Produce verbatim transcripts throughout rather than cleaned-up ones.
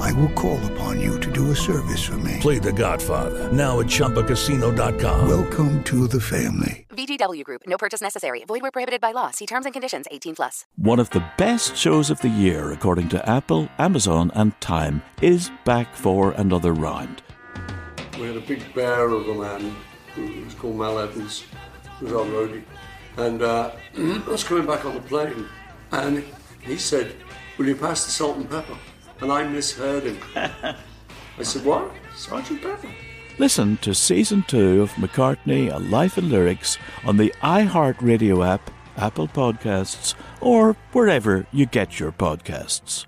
I will call upon you to do a service for me. Play The Godfather, now at Chompa Casino dot com. Welcome to the family. V G W Group. No purchase necessary. Void where prohibited by law. See terms and conditions. eighteen plus. One of the best shows of the year, according to Apple, Amazon, and Time, is back for another round. We had a big bear of a man who was called Mal Evans, who was our roadie, and uh, I was coming back on the plane, and he said, "Will you pass the salt and pepper?" And I misheard him. I said, "What? Sergeant Pepper?" Listen to Season two of McCartney, A Life in Lyrics on the iHeartRadio app, Apple Podcasts, or wherever you get your podcasts.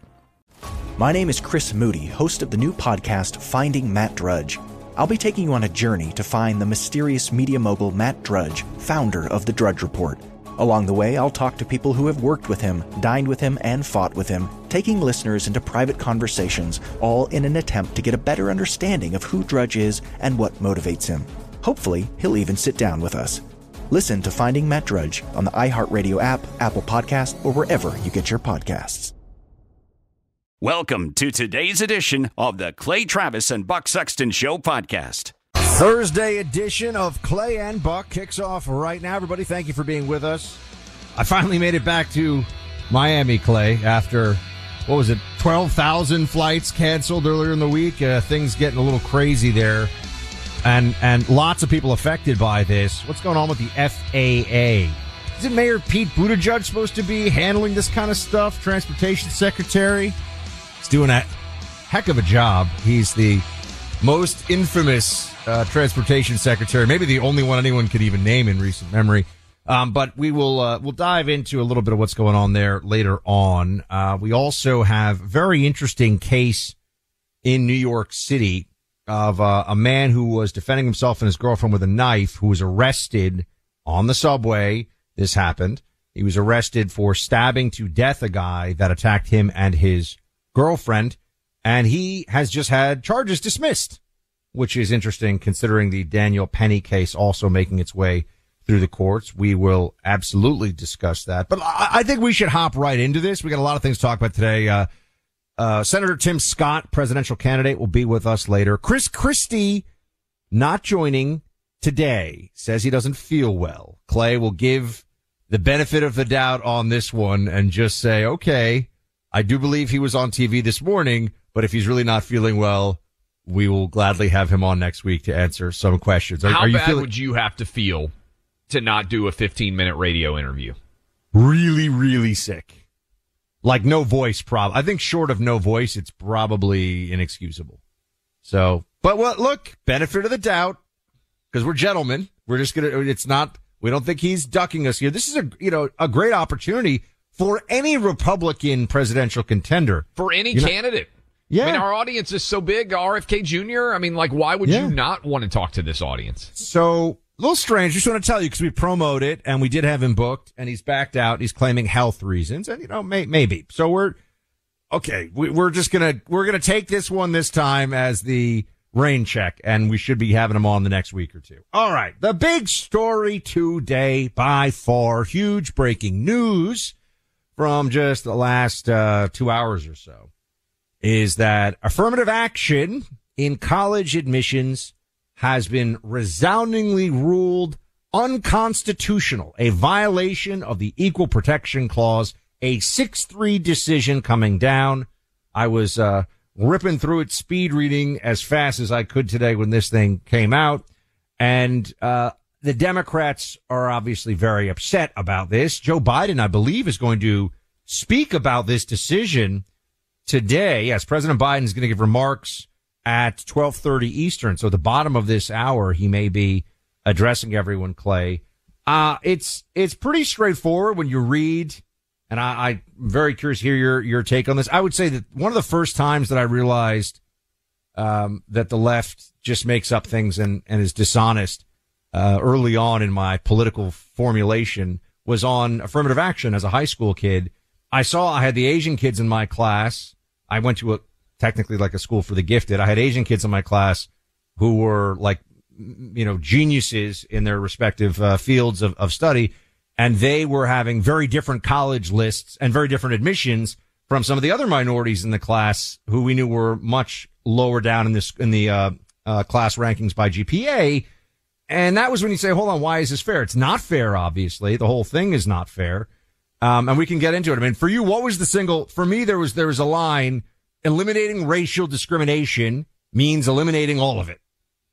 My name is Chris Moody, host of the new podcast, Finding Matt Drudge. I'll be taking you on a journey to find the mysterious media mogul Matt Drudge, founder of the Drudge Report. Along the way, I'll talk to people who have worked with him, dined with him, and fought with him, taking listeners into private conversations, all in an attempt to get a better understanding of who Drudge is and what motivates him. Hopefully, he'll even sit down with us. Listen to Finding Matt Drudge on the iHeartRadio app, Apple Podcasts, or wherever you get your podcasts. Welcome to today's edition of the Clay Travis and Buck Sexton Show podcast. Thursday edition of Clay and Buck kicks off right now. Everybody, thank you for being with us. I finally made it back to Miami, Clay, after, what was it, twelve thousand flights canceled earlier in the week. Uh, things getting a little crazy there, and and lots of people affected by this. What's going on with the F A A? Is it Mayor Pete Buttigieg supposed to be handling this kind of stuff? Transportation Secretary? He's doing a heck of a job. He's the most infamous uh, transportation secretary, maybe the only one anyone could even name in recent memory. Um, but we will uh, we'll dive into a little bit of what's going on there later on. Uh, we also have a very interesting case in New York City of uh, a man who was defending himself and his girlfriend with a knife, who was arrested on the subway. This happened. He was arrested for stabbing to death a guy that attacked him and his girlfriend. And he has just had charges dismissed, which is interesting considering the Daniel Penny case also making its way through the courts. We will absolutely discuss that. But I think we should hop right into this. We got a lot of things to talk about today. Uh, uh, Senator Tim Scott, presidential candidate, will be with us later. Chris Christie not joining today, says he doesn't feel well. Clay will give the benefit of the doubt on this one and just say, okay, I do believe he was on T V this morning, but if he's really not feeling well, we will gladly have him on next week to answer some questions. Are, How are you bad feeling- would you have to feel to not do a fifteen-minute radio interview? Really, really sick. Like no voice problem. I think short of no voice, it's probably inexcusable. So, but well, look, benefit of the doubt, because we're gentlemen. We're just gonna. It's not. We don't think he's ducking us here. This is a you know a great opportunity for any Republican presidential contender, for any you candidate. Know- Yeah. I mean, our audience is so big, R F K Junior I mean, like, why would yeah. you not want to talk to this audience? So, a little strange. Just want to tell you, because we promoted it, and we did have him booked, and he's backed out. He's claiming health reasons, and, you know, may- maybe. So, we're, okay, we- we're just going to, we're going to take this one this time as the rain check, and we should be having him on the next week or two. All right, the big story today, by far, huge breaking news from just the last uh, two hours or so, is that affirmative action in college admissions has been resoundingly ruled unconstitutional, a violation of the Equal Protection Clause, a six three decision coming down. I was uh, ripping through it, speed reading as fast as I could today when this thing came out. And uh the Democrats are obviously very upset about this. Joe Biden, I believe, is going to speak about this decision today. Yes, President Biden is going to give remarks at twelve thirty Eastern. So at the bottom of this hour, he may be addressing everyone, Clay. Uh, it's it's pretty straightforward when you read, and I, I'm very curious to hear your, your take on this. I would say that one of the first times that I realized um, that the left just makes up things and, and is dishonest uh, early on in my political formulation was on affirmative action as a high school kid. I saw I had the Asian kids in my class. I went to a technically like a school for the gifted. I had Asian kids in my class who were like, you know, geniuses in their respective uh, fields of, of study. And they were having very different college lists and very different admissions from some of the other minorities in the class who we knew were much lower down in this, in the, uh, uh, class rankings by G P A. And that was when you say, hold on, why is this fair? It's not fair, obviously. The whole thing is not fair. Um, and we can get into it. I mean, for you, what was the single? For me, there was, there was a line, eliminating racial discrimination means eliminating all of it.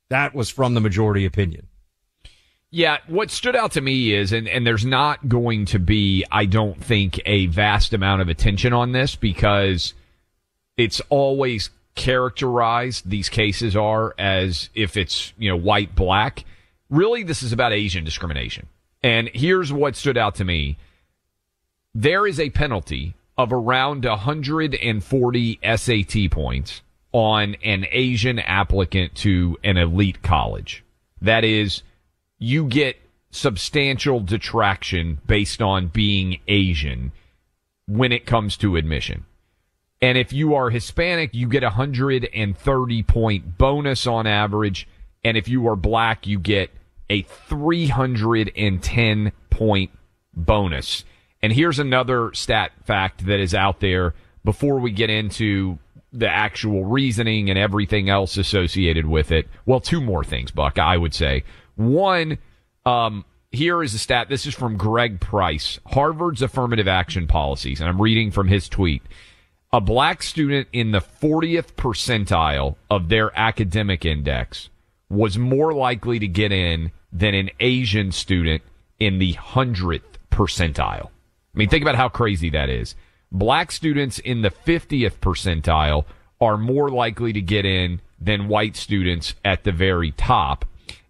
That was from the majority opinion. Yeah, what stood out to me is, and, and there's not going to be, I don't think, a vast amount of attention on this because it's always characterized, these cases are, as if it's, you know, white, black. Really, this is about Asian discrimination. And here's what stood out to me. There is a penalty of around one hundred forty S A T points on an Asian applicant to an elite college. That is, you get substantial detraction based on being Asian when it comes to admission. And if you are Hispanic, you get a one hundred thirty point bonus on average. And if you are black, you get a three hundred ten point bonus. And here's another stat fact that is out there before we get into the actual reasoning and everything else associated with it. Well, two more things, Buck, I would say. One, um, here is a stat. This is from Greg Price, Harvard's affirmative action policies, and I'm reading from his tweet. A black student in the fortieth percentile of their academic index was more likely to get in than an Asian student in the one hundredth percentile. I mean, think about how crazy that is. Black students in the fiftieth percentile are more likely to get in than white students at the very top.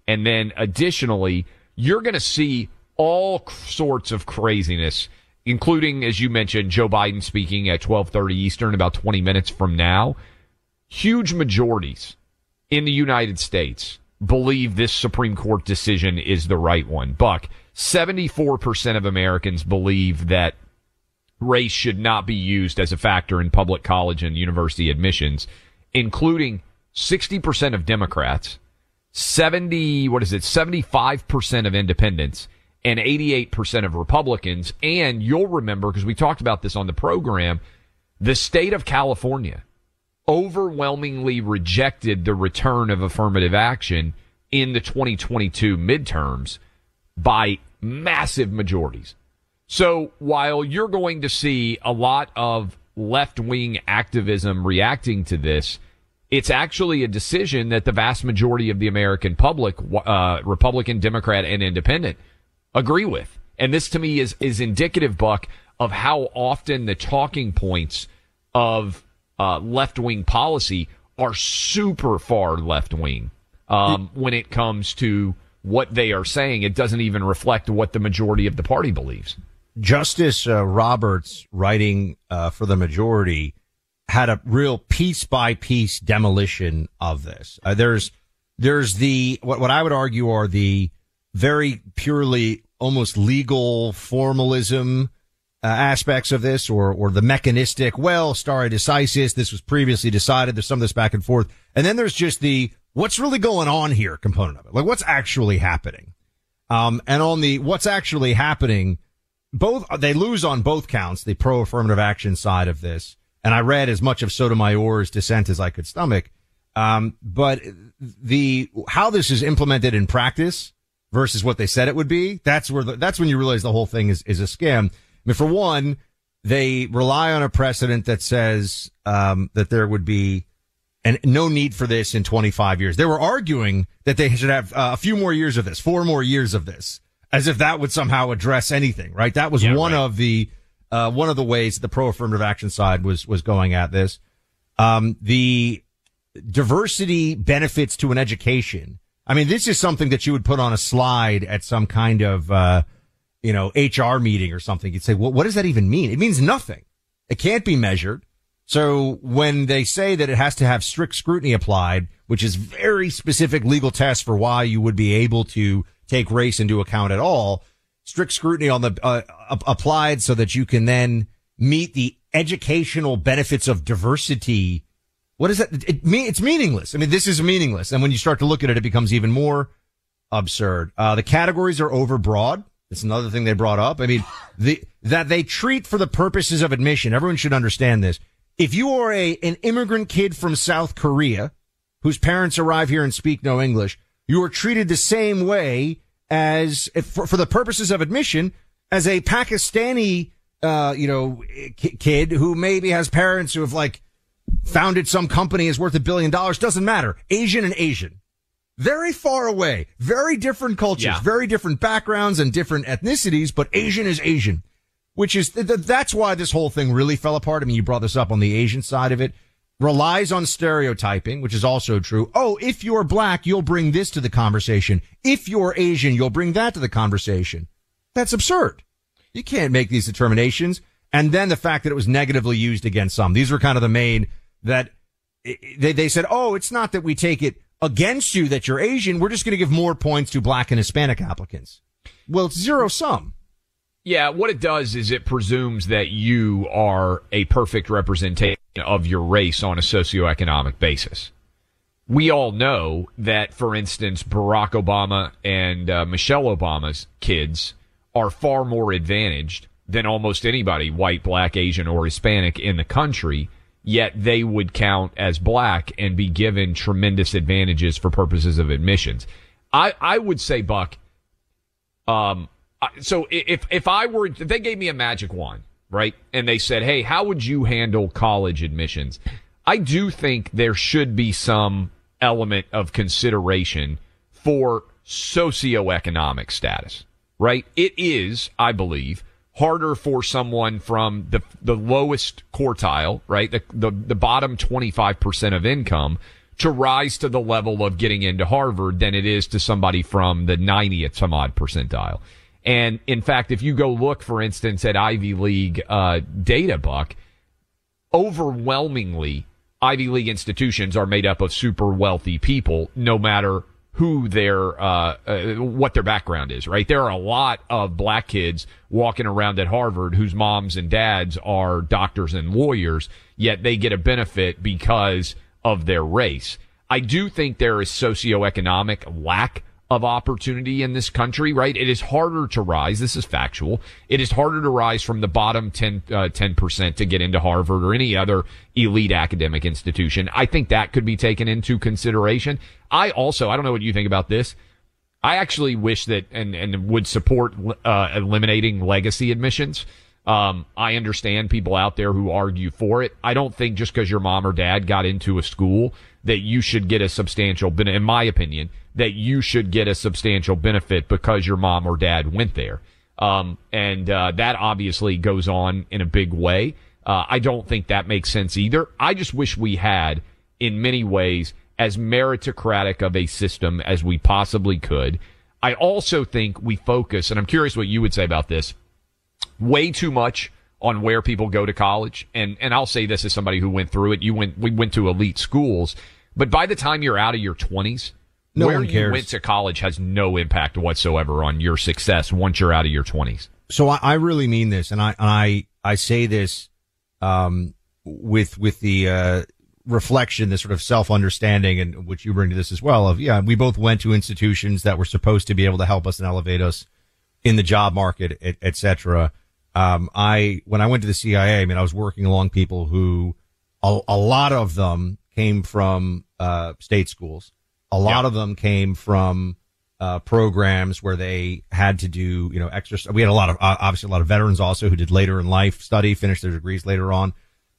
And then additionally, you're going to see all sorts of craziness, including, as you mentioned, Joe Biden speaking at twelve thirty Eastern, about twenty minutes from now. Huge majorities in the United States believe this Supreme Court decision is the right one. Buck, seventy-four percent of Americans believe that race should not be used as a factor in public college and university admissions, including sixty percent of Democrats, seventy what is it, seventy-five percent of independents, and eighty-eight percent of Republicans. And you'll remember, because we talked about this on the program, the state of California overwhelmingly rejected the return of affirmative action in the twenty twenty-two midterms by massive majorities. So while you're going to see a lot of left-wing activism reacting to this, it's actually a decision that the vast majority of the American public, uh, Republican, Democrat, and Independent, agree with. And this, to me, is is indicative, Buck, of how often the talking points of uh, left-wing policy are super far left-wing um, when it comes to what they are saying. It doesn't even reflect what the majority of the party believes. Justice uh, Roberts, writing uh, for the majority, had a real piece by piece demolition of this. Uh, there's, there's the, what, what I would argue are the very purely almost legal formalism uh, aspects of this, or, or the mechanistic, well, stare decisis, this was previously decided, there's some of this back and forth. And then there's just the, what's really going on here component of it. Like, what's actually happening? Um, and on the, what's actually happening, both, they lose on both counts, the pro affirmative action side of this. And I read as much of Sotomayor's dissent as I could stomach. Um, but the, how this is implemented in practice versus what they said it would be, that's where the, that's when you realize the whole thing is, is a scam. I mean, for one, they rely on a precedent that says, um, that there would be an, no need for this in twenty-five years. They were arguing that they should have uh, a few more years of this, four more years of this, as if that would somehow address anything, right? That was yeah, one right. of the, Uh, one of the ways the pro-affirmative action side was, was going at this. Um, the diversity benefits to an education. I mean, this is something that you would put on a slide at some kind of, uh, you know, H R meeting or something. You'd say, well, what does that even mean? It means nothing. It can't be measured. So when they say that it has to have strict scrutiny applied, which is very specific legal tests for why you would be able to take race into account at all. Strict scrutiny on the uh, applied so that you can then meet the educational benefits of diversity. What is that? It mean, it's meaningless. I mean, this is meaningless. And when you start to look at it, it becomes even more absurd. Uh, the categories are overbroad. That's another thing they brought up. I mean, the, that they treat for the purposes of admission. Everyone should understand this. If you are a, an immigrant kid from South Korea whose parents arrive here and speak no English, you are treated the same way as, if, for, for the purposes of admission, as a Pakistani, uh, you know, k- kid who maybe has parents who have like, founded some company is worth a billion dollars. Doesn't matter. Asian and Asian. Very far away. Very different cultures. Yeah. Very different backgrounds and different ethnicities. But Asian is Asian, which is th- that's why this whole thing really fell apart. I mean, you brought this up on the Asian side of it. Relies on stereotyping, which is also true. Oh, if you're black, you'll bring this to the conversation. If you're Asian, you'll bring that to the conversation. That's absurd. You can't make these determinations. And then the fact that it was negatively used against some. These were kind of the main... That they they said, oh, it's not that we take it against you that you're Asian. We're just going to give more points to black and Hispanic applicants. Well, it's zero sum. Yeah, what it does is it presumes that you are a perfect representation of your race on a socioeconomic basis. We all know that, for instance, Barack Obama and uh, Michelle Obama's kids are far more advantaged than almost anybody, white, black, Asian, or Hispanic in the country. Yet they would count as black and be given tremendous advantages for purposes of admissions. I, I would say, Buck, um, so if, if I were, if they gave me a magic wand, right? And they said, hey, how would you handle college admissions? I do think there should be some element of consideration for socioeconomic status, right? It is, I believe, harder for someone from the the lowest quartile, right, the, the the bottom twenty-five percent of income to rise to the level of getting into Harvard than it is to somebody from the ninetieth some odd percentile. And, in fact, if you go look, for instance, at Ivy League uh data, Buck, overwhelmingly, Ivy League institutions are made up of super wealthy people, no matter who their, uh, uh, what their background is, right? There are a lot of black kids walking around at Harvard whose moms and dads are doctors and lawyers, yet they get a benefit because of their race. I do think there is socioeconomic lack of opportunity in this country, right? It is harder to rise. This is factual. It is harder to rise from the bottom ten, uh, ten percent to get into Harvard or any other elite academic institution. I think that could be taken into consideration. I also, I don't know what you think about this. I actually wish that and, and would support, uh, eliminating legacy admissions. Um, I understand people out there who argue for it. I don't think just because your mom or dad got into a school that you should get a substantial benefit, in my opinion, that you should get a substantial benefit because your mom or dad went there. Um, and, uh, that obviously goes on in a big way. Uh, I don't think that makes sense either. I just wish we had, in many ways, as meritocratic of a system as we possibly could. I also think we focus, and I'm curious what you would say about this, way too much on where people go to college. And, and I'll say this as somebody who went through it. You went, we went to elite schools, but by the time you're out of your twenties, no where you went to college has no impact whatsoever on your success once you're out of your twenties. So I, I really mean this. And I, and I, I say this, um, with, with the, uh, reflection, this sort of self-understanding, and which you bring to this as well of, yeah, we both went to institutions that were supposed to be able to help us and elevate us in the job market, et, et cetera. Um, I, when I went to the C I A, I mean, I was working along people who a, a lot of them came from, uh, state schools. A lot yeah. of them came from, uh, programs where they had to do, you know, exercise. We had a lot of, uh, obviously a lot of veterans also who did later in life study, finished their degrees later on.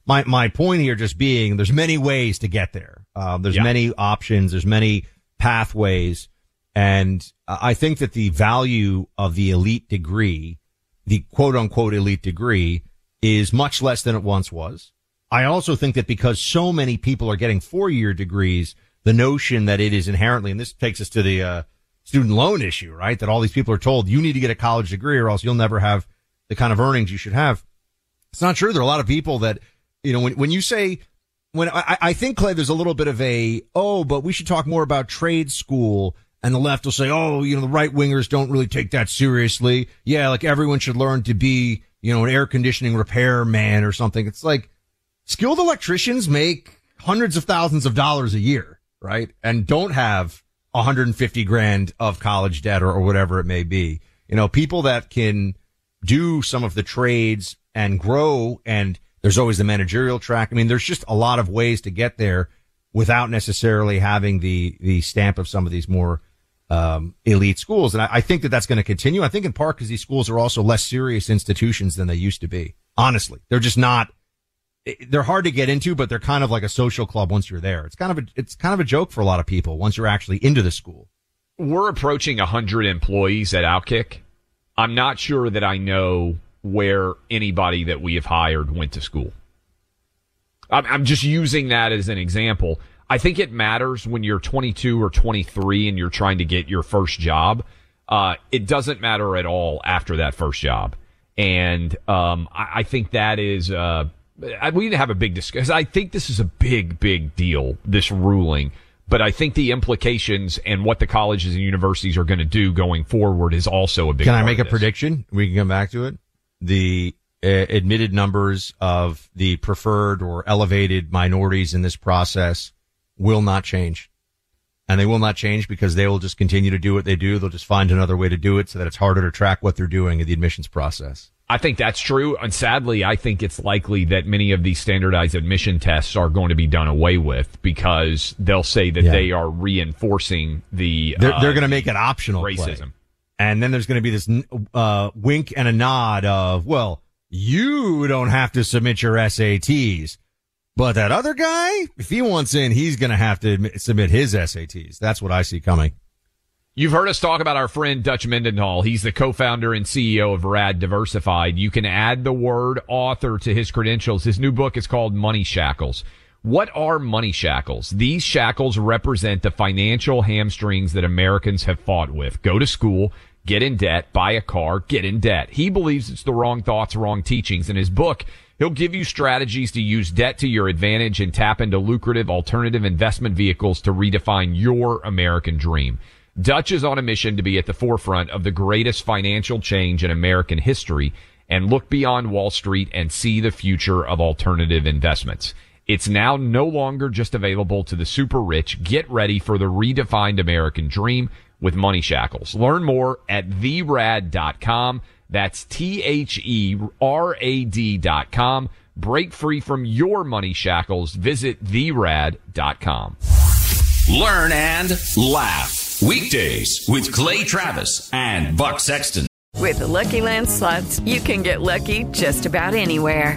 My, my point here just being there's many ways to get there. Um, there's yeah. many options. There's many pathways. And I think that the value of the elite degree, the quote unquote elite degree, is much less than it once was. I also think that because so many people are getting four year degrees, the notion that it is inherently, and this takes us to the uh, student loan issue, right? That all these people are told you need to get a college degree or else you'll never have the kind of earnings you should have. It's not true. There are a lot of people that, you know, when, when you say, when I, I think, Clay, there's a little bit of a, oh, but we should talk more about trade school And the left will say, oh, you know, the right wingers don't really take that seriously. Yeah, like everyone should learn to be, you know, an air conditioning repair man or something. It's like skilled electricians make hundreds of thousands of dollars a year, right? And don't have one hundred fifty grand of college debt or, or whatever it may be. You know, people that can do some of the trades and grow, and there's always the managerial track. I mean, there's just a lot of ways to get there without necessarily having the, the stamp of some of these more um elite schools. And I, I think that that's going to continue. I think in part because these schools are also less serious institutions than they used to be. Honestly, they're just not, they're hard to get into, but they're kind of like a social club once you're there. It's kind of a, it's kind of a joke for a lot of people once you're actually into the school. We're approaching one hundred employees at Outkick. I'm not sure that I know where anybody that we have hired went to school. I'm, I'm just using that as an example. I think it matters when you're twenty-two or twenty-three and you're trying to get your first job. Uh, it doesn't matter at all after that first job. And um, I, I think that is, uh, I, we need to have a big discussion. I think this is a big, big deal, this ruling. But I think the implications and what the colleges and universities are going to do going forward is also a big deal. Can I make a prediction? We can come back to it. The uh, admitted numbers of the preferred or elevated minorities in this process will not change. And they will not change because they will just continue to do what they do. They'll just find another way to do it so that it's harder to track what they're doing in the admissions process. I think that's true. And sadly, I think it's likely that many of these standardized admission tests are going to be done away with because they'll say that yeah. they are reinforcing the They're, uh, they're going to make it optional racism. Play. And then there's going to be this uh, wink and a nod of, well, you don't have to submit your S A Ts. But that other guy, if he wants in, he's going to have to admit, submit his S A Ts. That's what I see coming. You've heard us talk about our friend Dutch Mendenhall. He's the co-founder and C E O of Rad Diversified. You can add the word author to his credentials. His new book is called Money Shackles. What are money shackles? These shackles represent the financial hamstrings that Americans have fought with. Go to school, get in debt, buy a car, get in debt. He believes it's the wrong thoughts, wrong teachings. In his book, he'll give you strategies to use debt to your advantage and tap into lucrative alternative investment vehicles to redefine your American dream. Dutch is on a mission to be at the forefront of the greatest financial change in American history and look beyond Wall Street and see the future of alternative investments. It's now no longer just available to the super rich. Get ready for the redefined American dream with Money Shackles. Learn more at the rad dot com. That's T H E R A D dot com. Break free from your money shackles. Visit the rad dot com. Learn and laugh. Weekdays with Clay Travis and Buck Sexton. With the Lucky Land Slots, you can get lucky just about anywhere.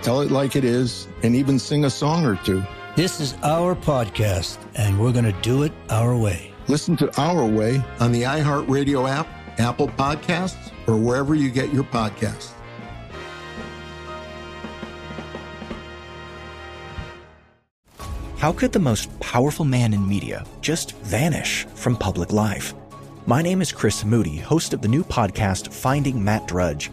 Tell it like it is, and even sing a song or two. This is our podcast, and we're going to do it our way. Listen to Our Way on the iHeartRadio app, Apple Podcasts, or wherever you get your podcasts. How could the most powerful man in media just vanish from public life? My name is Chris Moody, host of the new podcast, Finding Matt Drudge.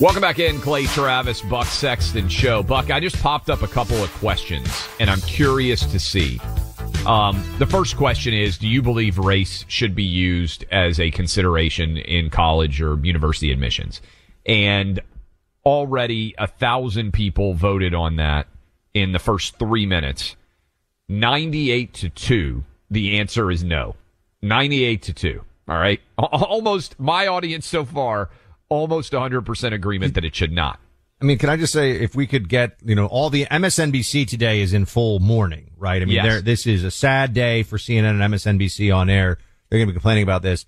Welcome back in, Clay Travis, Buck Sexton Show. Buck, I just popped up a couple of questions, and I'm curious to see. Um, the first question is, do you believe race should be used as a consideration in college or university admissions? And already a thousand people voted on that in the first three minutes. ninety-eight to two, the answer is no. ninety-eight to two, all right? Almost, my audience so far, almost one hundred percent agreement that it should not. I mean, can I just say, if we could get, you know, all the M S N B C today is in full mourning, right? I mean, yes. This is a sad day for C N N and M S N B C on air. They're going to be complaining about this.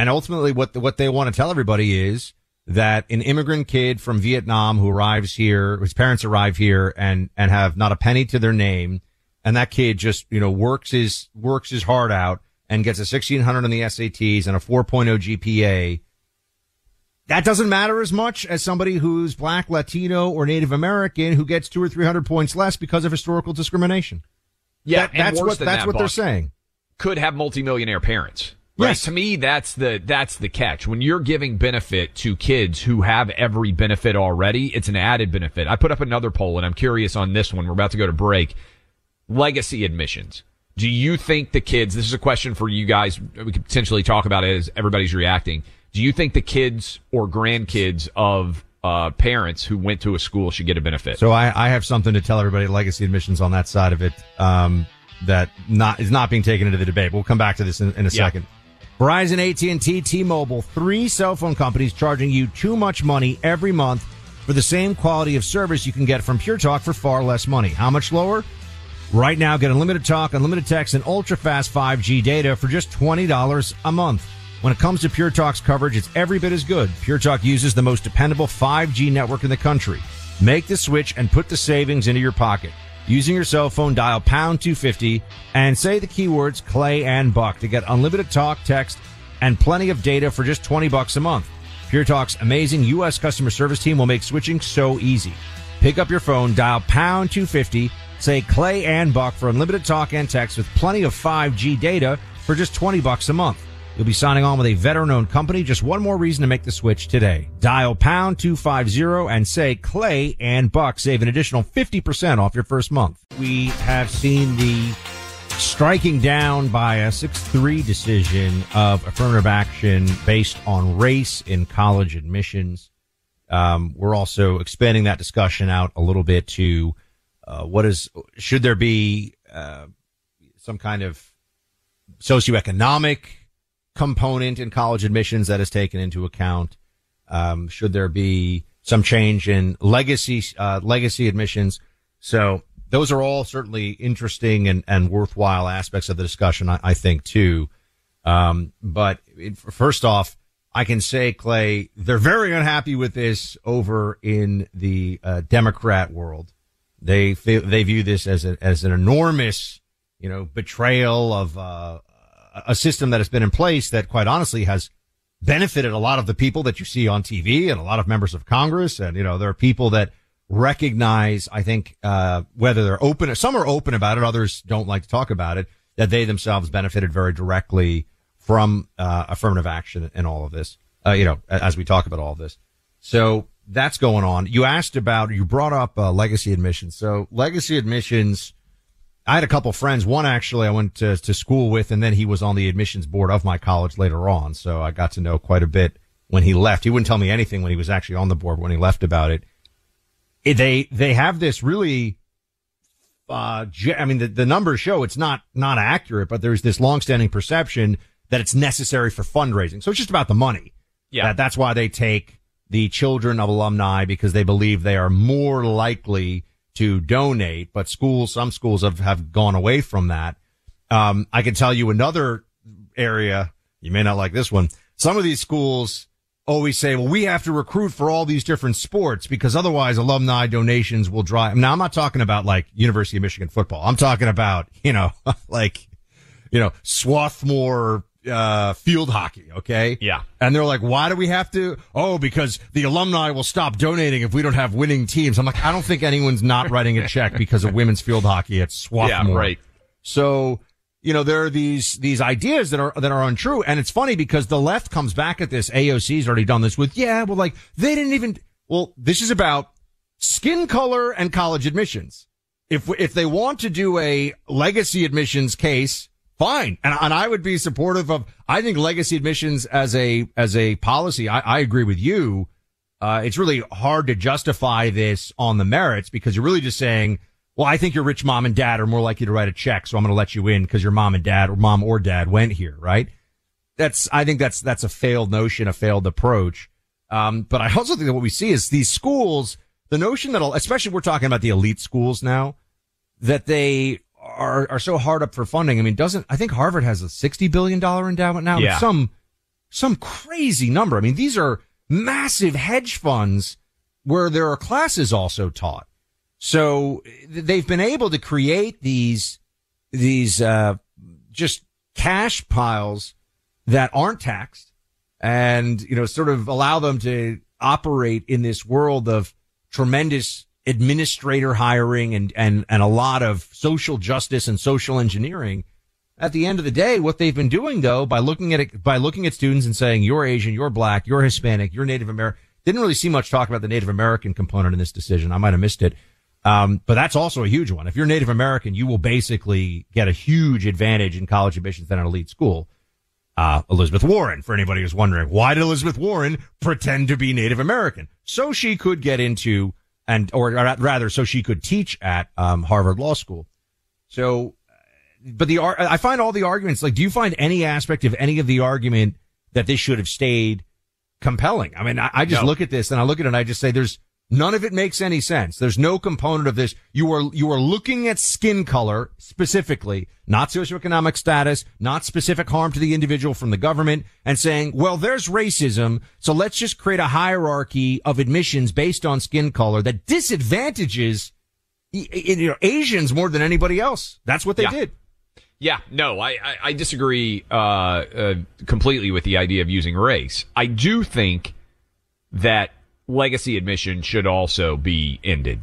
And ultimately, what the, what they want to tell everybody is that an immigrant kid from Vietnam who arrives here, whose parents arrive here and, and have not a penny to their name, and that kid just, you know, works his, works his heart out and gets a sixteen hundred on the S A Ts and a four point oh G P A. That doesn't matter as much as somebody who's black, Latino, or Native American who gets two or three hundred points less because of historical discrimination. Yeah, that, that's what that's that, what Buck, they're saying. Could have multimillionaire parents. Right? Yes. To me, that's the that's the catch. When you're giving benefit to kids who have every benefit already, it's an added benefit. I put up another poll, and I'm curious on this one. We're about to go to break. Legacy admissions. Do you think the kids? This is a question for you guys. We could potentially talk about it as everybody's reacting. Do you think the kids or grandkids of uh parents who went to a school should get a benefit? So I, I have something to tell everybody, legacy admissions on that side of it, um, that not is not being taken into the debate. We'll come back to this in, in a yeah. second. Verizon, A T and T, T-Mobile, three cell phone companies charging you too much money every month for the same quality of service you can get from Pure Talk for far less money. How much lower? Right now, get unlimited talk, unlimited text, and ultra-fast five G data for just twenty dollars a month. When it comes to Pure Talk's coverage, it's every bit as good. Pure Talk uses the most dependable five G network in the country. Make the switch and put the savings into your pocket. Using your cell phone, dial pound two fifty and say the keywords Clay and Buck to get unlimited talk, text, and plenty of data for just twenty bucks a month. Pure Talk's amazing U S customer service team will make switching so easy. Pick up your phone, dial pound two fifty, say Clay and Buck for unlimited talk and text with plenty of five G data for just twenty bucks a month. You'll be signing on with a veteran-owned company. Just one more reason to make the switch today. Dial pound two fifty and say Clay and Buck. Save an additional fifty percent off your first month. We have seen the striking down by a six three decision of affirmative action based on race in college admissions. Um, we're also expanding that discussion out a little bit to uh, what is, should there be uh, some kind of socioeconomic component in college admissions that is taken into account? Um, should there be some change in legacy, uh, legacy admissions? So those are all certainly interesting and, and worthwhile aspects of the discussion, I, I think, too. Um, but it, first off, I can say, Clay, they're very unhappy with this over in the uh, Democrat world. They they view this as a, as an enormous, you know, betrayal of, uh, a system that has been in place that, quite honestly, has benefited a lot of the people that you see on T V and a lot of members of Congress. And, you know, there are people that recognize, I think, uh, whether they're open, some are open about it, others don't like to talk about it, that they themselves benefited very directly from, uh, affirmative action and all of this, uh, you know, as we talk about all of this. So that's going on. You asked about, you brought up, uh, legacy admissions. So legacy admissions, I had a couple friends. One actually I went to, to school with, and then he was on the admissions board of my college later on. So I got to know quite a bit when he left. He wouldn't tell me anything when he was actually on the board, when he left, about it. They, they have this really, uh, I mean, the, the numbers show it's not, not accurate, but there's this longstanding perception that it's necessary for fundraising. So it's just about the money. Yeah. That, that's why they take the children of alumni, because they believe they are more likely to donate, but schools, some schools have, have gone away from that. Um, I can tell you another area, you may not like this one. Some of these schools always say, well, we have to recruit for all these different sports because otherwise alumni donations will dry. Now, I'm not talking about like University of Michigan football. I'm talking about, you know, like, you know, Swarthmore, uh, field hockey. Okay. Yeah. And they're like, why do we have to? Oh, because the alumni will stop donating if we don't have winning teams. I'm like, I don't think anyone's not writing a check because of women's field hockey at Swarthmore. Yeah, right. So, you know, there are these, these ideas that are, that are untrue. And it's funny because the left comes back at this. A O C's already done this with, yeah, well, like they didn't even, well, this is about skin color and college admissions. If, if they want to do a legacy admissions case, fine. And, and I would be supportive of, I think legacy admissions as a, as a policy. I, I agree with you. Uh, it's really hard to justify this on the merits because you're really just saying, well, I think your rich mom and dad are more likely to write a check, so I'm going to let you in because your mom and dad or mom or dad went here, right? That's, I think that's, that's a failed notion, a failed approach. Um, but I also think that what we see is these schools, the notion that, especially we're talking about the elite schools now, that they are, are so hard up for funding. I mean, doesn't, I think Harvard has a sixty billion dollars endowment now. Yeah. It's some, some crazy number. I mean, these are massive hedge funds where there are classes also taught. So they've been able to create these, these, uh, just cash piles that aren't taxed and, you know, sort of allow them to operate in this world of tremendous administrator hiring and, and, and a lot of social justice and social engineering. At the end of the day, what they've been doing though, by looking at it, by looking at students and saying, you're Asian, you're black, you're Hispanic, you're Native American. Didn't really see much talk about the Native American component in this decision. I might have missed it. Um, but that's also a huge one. If you're Native American, you will basically get a huge advantage in college admissions than an elite school. Uh, Elizabeth Warren, for anybody who's wondering, why did Elizabeth Warren pretend to be Native American? So she could get into and, or rather, so she could teach at, um, Harvard Law School. So, but the, I find all the arguments, like, do you find any aspect of any of the argument that this should have stayed compelling? I mean, I, I just no. look at this and I look at it and I just say there's, none of it makes any sense. There's no component of this. You are, you are looking at skin color specifically, not socioeconomic status, not specific harm to the individual from the government, and saying, well, there's racism, so let's just create a hierarchy of admissions based on skin color that disadvantages, you know, Asians more than anybody else. That's what they yeah. did. Yeah, no, I, I, I disagree uh, uh, completely with the idea of using race. I do think that legacy admission should also be ended.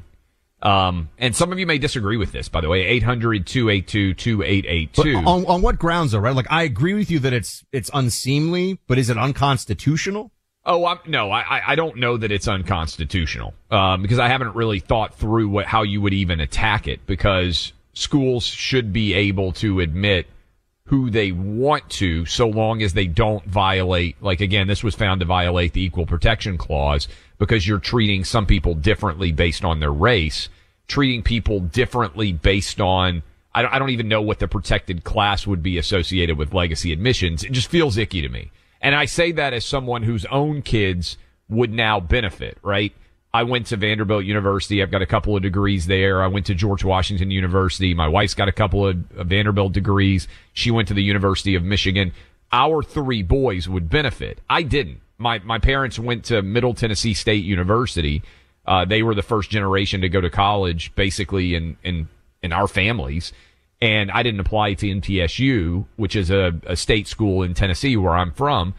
Um, and some of you may disagree with this, by the way, eight hundred, two eight two, two eight eight two. On, on what grounds, though, right? Like, I agree with you that it's, it's unseemly, but is it unconstitutional? Oh, I'm, no, I, I don't know that it's unconstitutional, um, because I haven't really thought through what, how you would even attack it, because schools should be able to admit who they want to, so long as they don't violate, like, again, this was found to violate the Equal Protection Clause, because you're treating some people differently based on their race, treating people differently based on, I don't, I don't even know what the protected class would be associated with legacy admissions. It just feels icky to me. And I say that as someone whose own kids would now benefit, right? I went to Vanderbilt University. I've got a couple of degrees there. I went to George Washington University. My wife's got a couple of Vanderbilt degrees. She went to the University of Michigan. Our three boys would benefit. I didn't. My my parents went to Middle Tennessee State University. Uh, they were the first generation to go to college, basically, in in, in our families. And I didn't apply to M T S U, which is a, a state school in Tennessee where I'm from.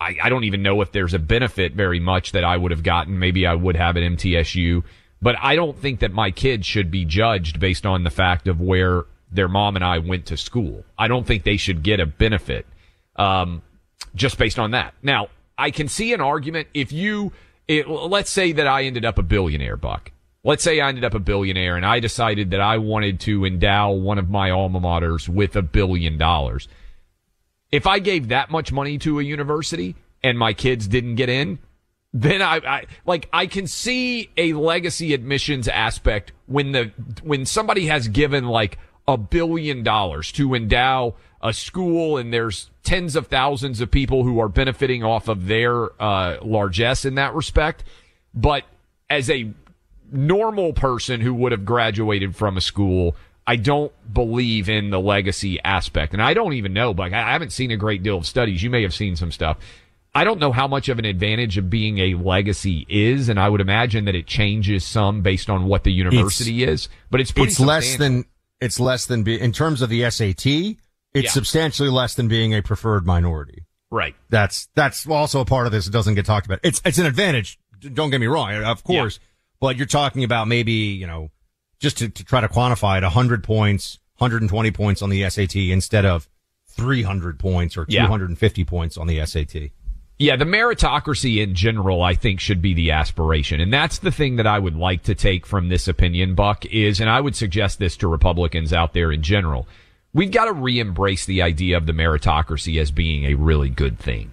I, I don't even know if there's a benefit very much that I would have gotten. Maybe I would have at M T S U, but I don't think that my kids should be judged based on the fact of where their mom and I went to school. I don't think they should get a benefit, um, just based on that. Now, I can see an argument if you, it, let's say that I ended up a billionaire, Buck. Let's say I ended up a billionaire and I decided that I wanted to endow one of my alma maters with a billion dollars. If I gave that much money to a university and my kids didn't get in, then I, I like I can see a legacy admissions aspect when the when somebody has given like a billion dollars to endow a school and there's tens of thousands of people who are benefiting off of their uh largesse in that respect. But as a normal person who would have graduated from a school, I don't believe in the legacy aspect. And I don't even know, Buck. I haven't seen a great deal of studies. You may have seen some stuff. I don't know how much of an advantage of being a legacy is, and I would imagine that it changes some based on what the university it's, is. But it's pretty it's less than it's less than be, in terms of the S A T. It's yeah. substantially less than being a preferred minority. Right. That's that's also a part of this that doesn't get talked about. It's it's an advantage. Don't get me wrong, of course. Yeah. But you're talking about maybe, you know, just to, to try to quantify it, one hundred points, one hundred twenty points on the S A T instead of three hundred points or two hundred fifty yeah. points on the S A T. Yeah, the meritocracy in general, I think, should be the aspiration. And that's the thing that I would like to take from this opinion, Buck, is, and I would suggest this to Republicans out there in general, we've got to re-embrace the idea of the meritocracy as being a really good thing.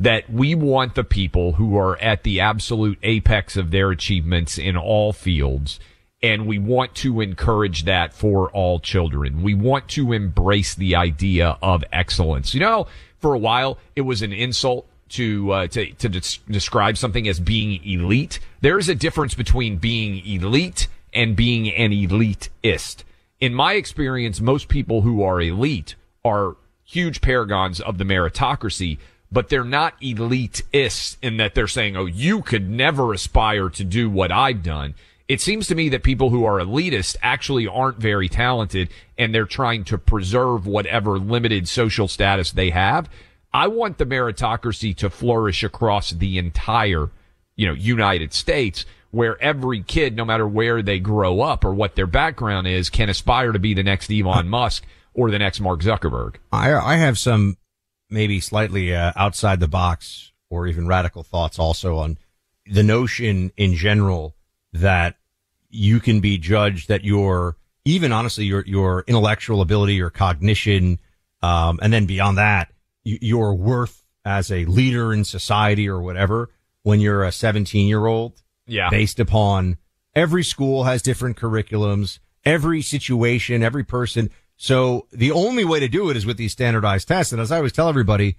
That we want the people who are at the absolute apex of their achievements in all fields, and we want to encourage that for all children. We want to embrace the idea of excellence. You know, for a while, it was an insult to uh, to to des- describe something as being elite. There is a difference between being elite and being an elitist. In my experience, most people who are elite are huge paragons of the meritocracy, but they're not elitists in that they're saying, oh, you could never aspire to do what I've done. It seems to me that people who are elitist actually aren't very talented, and they're trying to preserve whatever limited social status they have. I want the meritocracy to flourish across the entire, you know, United States, where every kid, no matter where they grow up or what their background is, can aspire to be the next Elon Musk or the next Mark Zuckerberg. I, I have some maybe slightly uh, outside the box or even radical thoughts also on the notion in general that you can be judged, that your, even honestly, your, your intellectual ability, your cognition, um, and then beyond that, your worth as a leader in society or whatever when you're a seventeen year old, yeah, based upon every school has different curriculums, every situation, every person. So the only way to do it is with these standardized tests. And as I always tell everybody,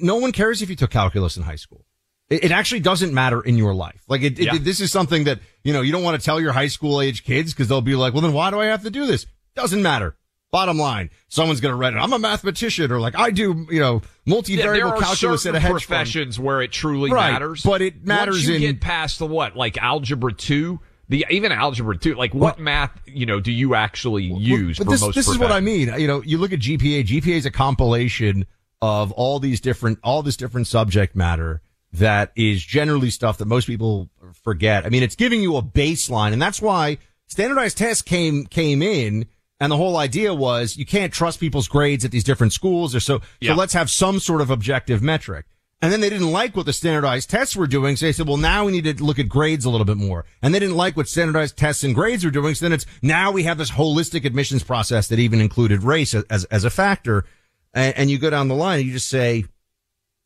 no one cares if you took calculus in high school. It, it actually doesn't matter in your life. Like it, yeah. it, this is something that, you know, you don't want to tell your high school age kids because they'll be like, well, then why do I have to do this? Doesn't matter. Bottom line, someone's going to write it. I'm a mathematician, or like I do, you know, multivariable calculus at a hedge fund. There are professions where it truly right, matters, but it matters. Once you in, get past the what, like algebra two, the even algebra two, like what, what math, you know, do you actually use? But for this, most this professions? Is what I mean. You know, you look at G P A. G P A is a compilation of all these different, all this different subject matter that is generally stuff that most people forget. I mean, it's giving you a baseline, and that's why standardized tests came came in. And the whole idea was you can't trust people's grades at these different schools. Or so, yeah. so let's have some sort of objective metric. And then they didn't like what the standardized tests were doing. So they said, well, now we need to look at grades a little bit more. And they didn't like what standardized tests and grades were doing. So then it's now we have this holistic admissions process that even included race as, as a factor. And, and you go down the line and you just say,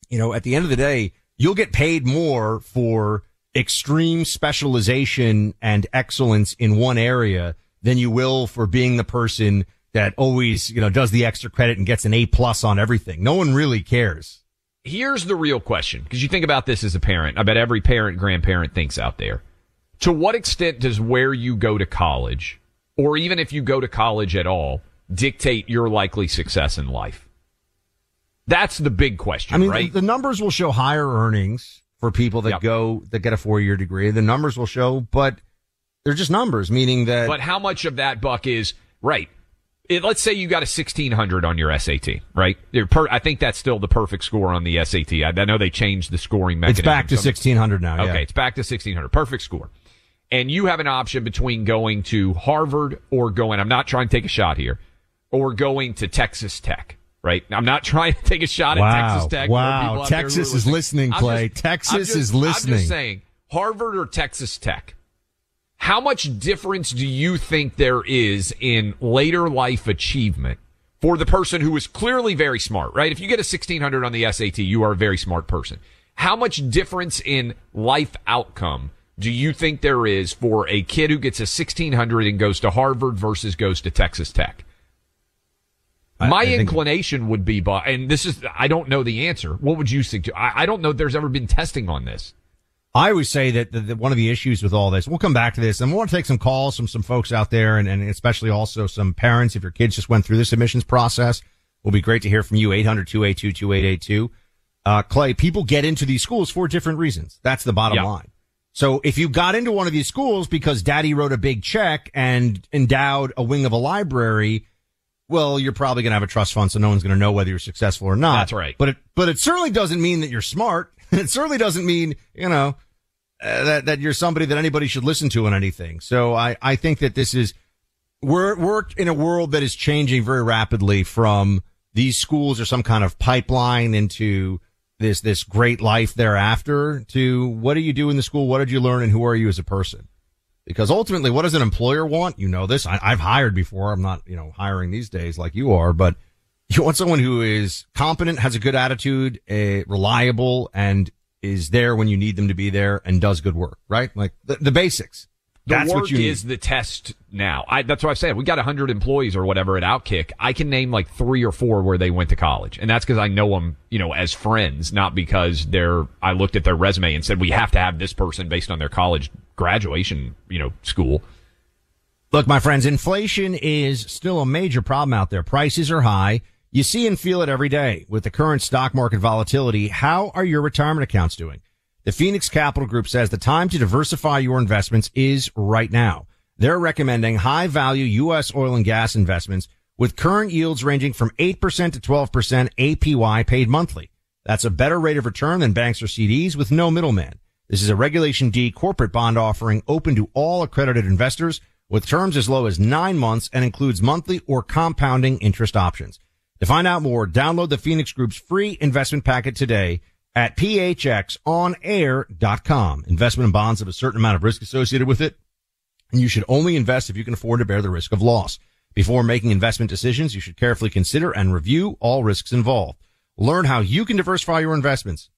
you know, at the end of the day, you'll get paid more for extreme specialization and excellence in one area than you will for being the person that always, you know, does the extra credit and gets an A plus on everything. No one really cares. Here's the real question, because you think about this as a parent. I bet every parent, grandparent thinks out there. To what extent does where you go to college, or even if you go to college at all, dictate your likely success in life? That's the big question, I mean, right? The, the numbers will show higher earnings for people that yep. go, that get a four-year degree. The numbers will show, but they're just numbers, meaning that... But how much of that, Buck, is... Right. It, let's say you got a sixteen hundred on your S A T, right? Per, I think that's still the perfect score on the S A T. I, I know they changed the scoring mechanism. It's back to sixteen hundred now, yeah. Okay, it's back to sixteen hundred. Perfect score. And you have an option between going to Harvard or going... I'm not trying to take a shot here. Or going to Texas Tech, right? I'm not trying to take a shot wow. at Texas Tech. Wow, Texas is listening, Clay. Just, Texas just, is listening. I'm just saying, Harvard or Texas Tech? How much difference do you think there is in later life achievement for the person who is clearly very smart, right? If you get a sixteen hundred on the S A T, you are a very smart person. How much difference in life outcome do you think there is for a kid who gets a sixteen hundred and goes to Harvard versus goes to Texas Tech? I, My I inclination think... would be, and this is, I don't know the answer. What would you suggest? I, I don't know if there's ever been testing on this. I always say that the, the, one of the issues with all this, we'll come back to this, and we want to take some calls from some folks out there, and, and especially also some parents. If your kids just went through this admissions process, it'll be great to hear from you, eight hundred, two eight two, two eight eight two. Uh, Clay, people get into these schools for different reasons. That's the bottom yeah. line. So if you got into one of these schools because daddy wrote a big check and endowed a wing of a library, well, you're probably going to have a trust fund, so no one's going to know whether you're successful or not. That's right. But it, but it certainly doesn't mean that you're smart. It certainly doesn't mean, you know, uh, that, that you're somebody that anybody should listen to on anything. So I, I think that this is, we're, we're in a world that is changing very rapidly from these schools are some kind of pipeline into this this great life thereafter to what do you do in the school, what did you learn, and who are you as a person? Because ultimately, what does an employer want? You know this. I, I've hired before. I'm not, you know, hiring these days like you are, but you want someone who is competent, has a good attitude, uh, reliable, and is there when you need them to be there and does good work, right? Like the, the basics. The that's work what you is need. The test now. I, that's what I said. We got one hundred employees or whatever at Outkick. I can name like three or four where they went to college. And that's because I know them, you know, as friends, not because they're, I looked at their resume and said, we have to have this person based on their college graduation, you know, school. Look, my friends, inflation is still a major problem out there. Prices are high. You see and feel it every day with the current stock market volatility. How are your retirement accounts doing? The Phoenix Capital Group says the time to diversify your investments is right now. They're recommending high-value U S oil and gas investments with current yields ranging from eight percent to twelve percent A P Y paid monthly. That's a better rate of return than banks or C Ds with no middleman. This is a Regulation D corporate bond offering open to all accredited investors with terms as low as nine months and includes monthly or compounding interest options. To find out more, download the Phoenix Group's free investment packet today at p h x on air dot com. Investment in bonds have a certain amount of risk associated with it, and you should only invest if you can afford to bear the risk of loss. Before making investment decisions, you should carefully consider and review all risks involved. Learn how you can diversify your investments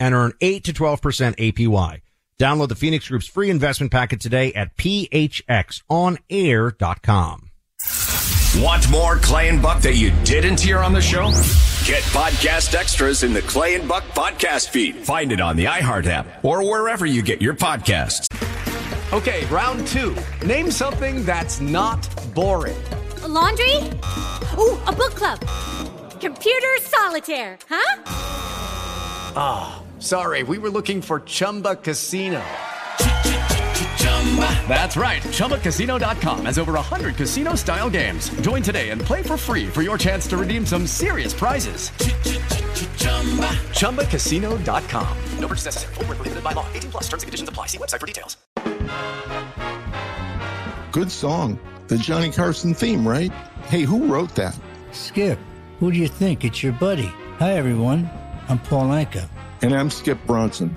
and earn eight to twelve percent A P Y. Download the Phoenix Group's free investment packet today at p h x on air dot com. Want more Clay and Buck that you didn't hear on the show? Get podcast extras in the Clay and Buck podcast feed. Find it on the iHeart app or wherever you get your podcasts. Okay, round two. Name something that's not boring. A laundry? Ooh, a book club. Computer solitaire, huh? Ah, oh, sorry. We were looking for Chumba Casino. That's right. Chumba Casino dot com has over one hundred casino-style games. Join today and play for free for your chance to redeem some serious prizes. Chumba Casino dot com. No purchase necessary. Void where prohibited by law. eighteen plus terms and conditions apply. See website for details. Good song. The Johnny Carson theme, right? Hey, who wrote that? Skip, who do you think? It's your buddy. Hi, everyone. I'm Paul Anka. And I'm Skip Bronson.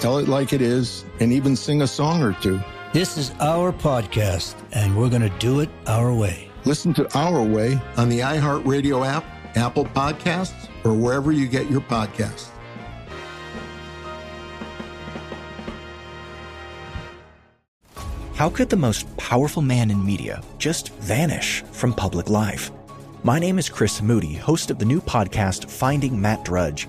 tell it like it is, and even sing a song or two. This is our podcast, and we're going to do it our way. Listen to Our Way on the iHeartRadio app, Apple Podcasts, or wherever you get your podcasts. How could the most powerful man in media just vanish from public life? My name is Chris Moody, host of the new podcast, Finding Matt Drudge.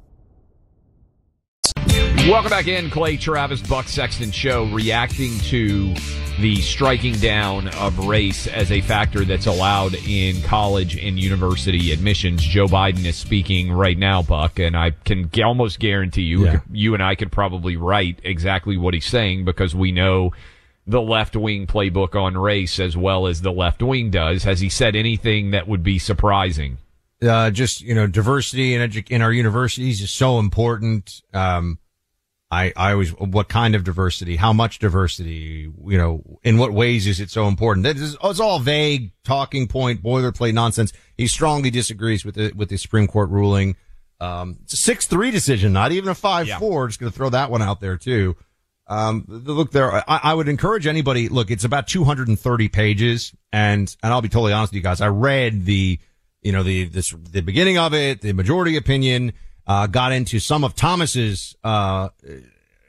Welcome back in, Clay Travis, Buck Sexton Show, reacting to the striking down of race as a factor that's allowed in college and university admissions. Joe Biden is speaking right now, Buck, and I can almost guarantee you, yeah. you and I could probably write exactly what he's saying because we know the left-wing playbook on race as well as the left-wing does. Has he said anything that would be surprising? Uh, just, you know, diversity in, edu- in our universities is so important. Um, I, I always, what kind of diversity? How much diversity? You know, in what ways is it so important? That is, it's all vague talking point, boilerplate nonsense. He strongly disagrees with the, with the Supreme Court ruling. Um, it's a six three decision, not even a five four. Yeah. Just going to throw that one out there too. Um, look there, I, I would encourage anybody, look, it's about two hundred thirty pages, and, and I'll be totally honest with you guys. I read the, you know, the, this, the beginning of it, the majority opinion, uh, got into some of Thomas's, uh,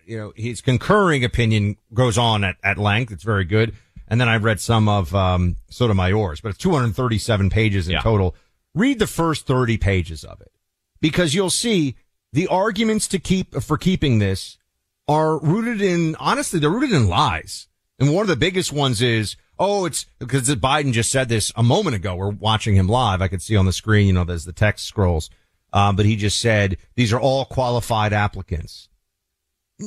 you know, his concurring opinion goes on at, at length. It's very good. And then I read some of, um, Sotomayor's, but it's two hundred thirty-seven pages in yeah. total. Read the first thirty pages of it, because you'll see the arguments to keep, for keeping this, are rooted in, honestly, they're rooted in lies. And one of the biggest ones is, oh, it's because Biden just said this a moment ago. We're watching him live. I could see on the screen, you know, as the text scrolls. Um, but he just said, these are all qualified applicants.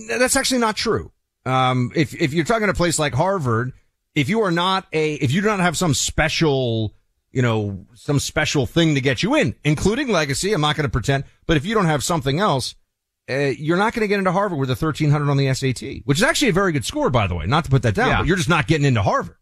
That's actually not true. Um, if, if you're talking a place like Harvard, if you are not a, if you do not have some special, you know, some special thing to get you in, including legacy, I'm not going to pretend, but if you don't have something else, Uh, you're not going to get into Harvard with a thirteen hundred on the S A T, which is actually a very good score, by the way. Not to put that down, yeah. but you're just not getting into Harvard.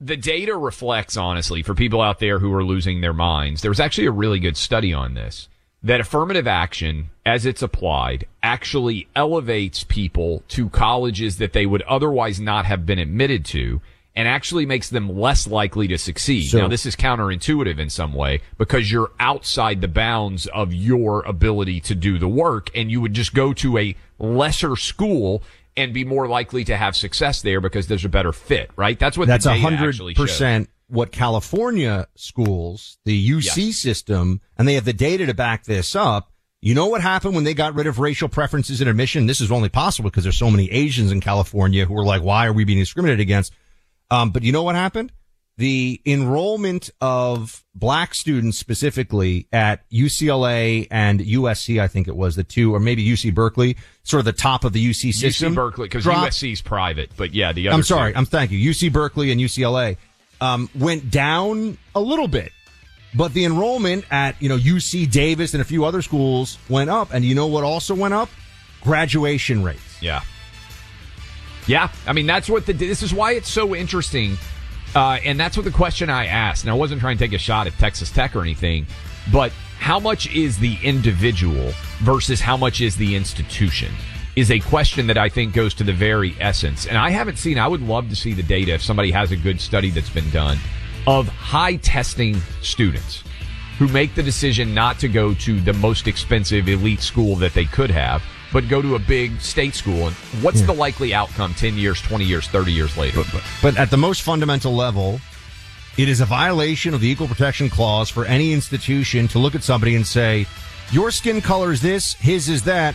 The data reflects, honestly, for people out there who are losing their minds, there was actually a really good study on this, that affirmative action, as it's applied, actually elevates people to colleges that they would otherwise not have been admitted to, and actually makes them less likely to succeed. Sure. Now, this is counterintuitive in some way because you're outside the bounds of your ability to do the work, and you would just go to a lesser school and be more likely to have success there because there's a better fit, right? That's what That's the data actually shows. That's one hundred percent what California schools, the U C yes. system, and they have the data to back this up. You know what happened when they got rid of racial preferences in admission? This is only possible because there's so many Asians in California who are like, why are we being discriminated against? Um, but you know what happened? The enrollment of black students specifically at U C L A and U S C, I think it was the two, or maybe U C Berkeley, sort of the top of the U C system. U C Berkeley, because U S C's private, but yeah, the other. I'm sorry, two. I'm thank you. U C Berkeley and U C L A um, went down a little bit, but the enrollment at, you know, U C Davis and a few other schools went up. And you know what also went up? Graduation rates. Yeah. Yeah, I mean, that's what the, this is why it's so interesting, uh, and that's what the question I asked, and I wasn't trying to take a shot at Texas Tech or anything, but how much is the individual versus how much is the institution is a question that I think goes to the very essence. And I haven't seen, I would love to see the data if somebody has a good study that's been done, of high testing students who make the decision not to go to the most expensive elite school that they could have, but go to a big state school. And what's yeah. the likely outcome ten years, twenty years, thirty years later? But, but, but at the most fundamental level, it is a violation of the Equal Protection Clause for any institution to look at somebody and say, your skin color is this, his is that,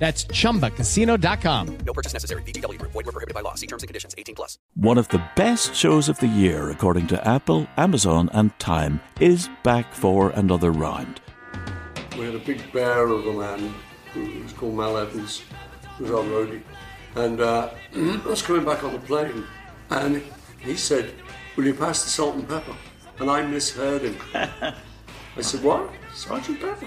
That's chumba casino dot com. No purchase necessary. V G W Group. Void where prohibited by law. See terms and conditions. eighteen plus. One of the best shows of the year, according to Apple, Amazon, and Time, is back for another round. We had a big bear of a man who was called Mal Evans, who was our roadie, and uh, I was coming back on the plane, and he said, "Will you pass the salt and pepper?" And I misheard him. I said, "What? Sergeant Pepper?"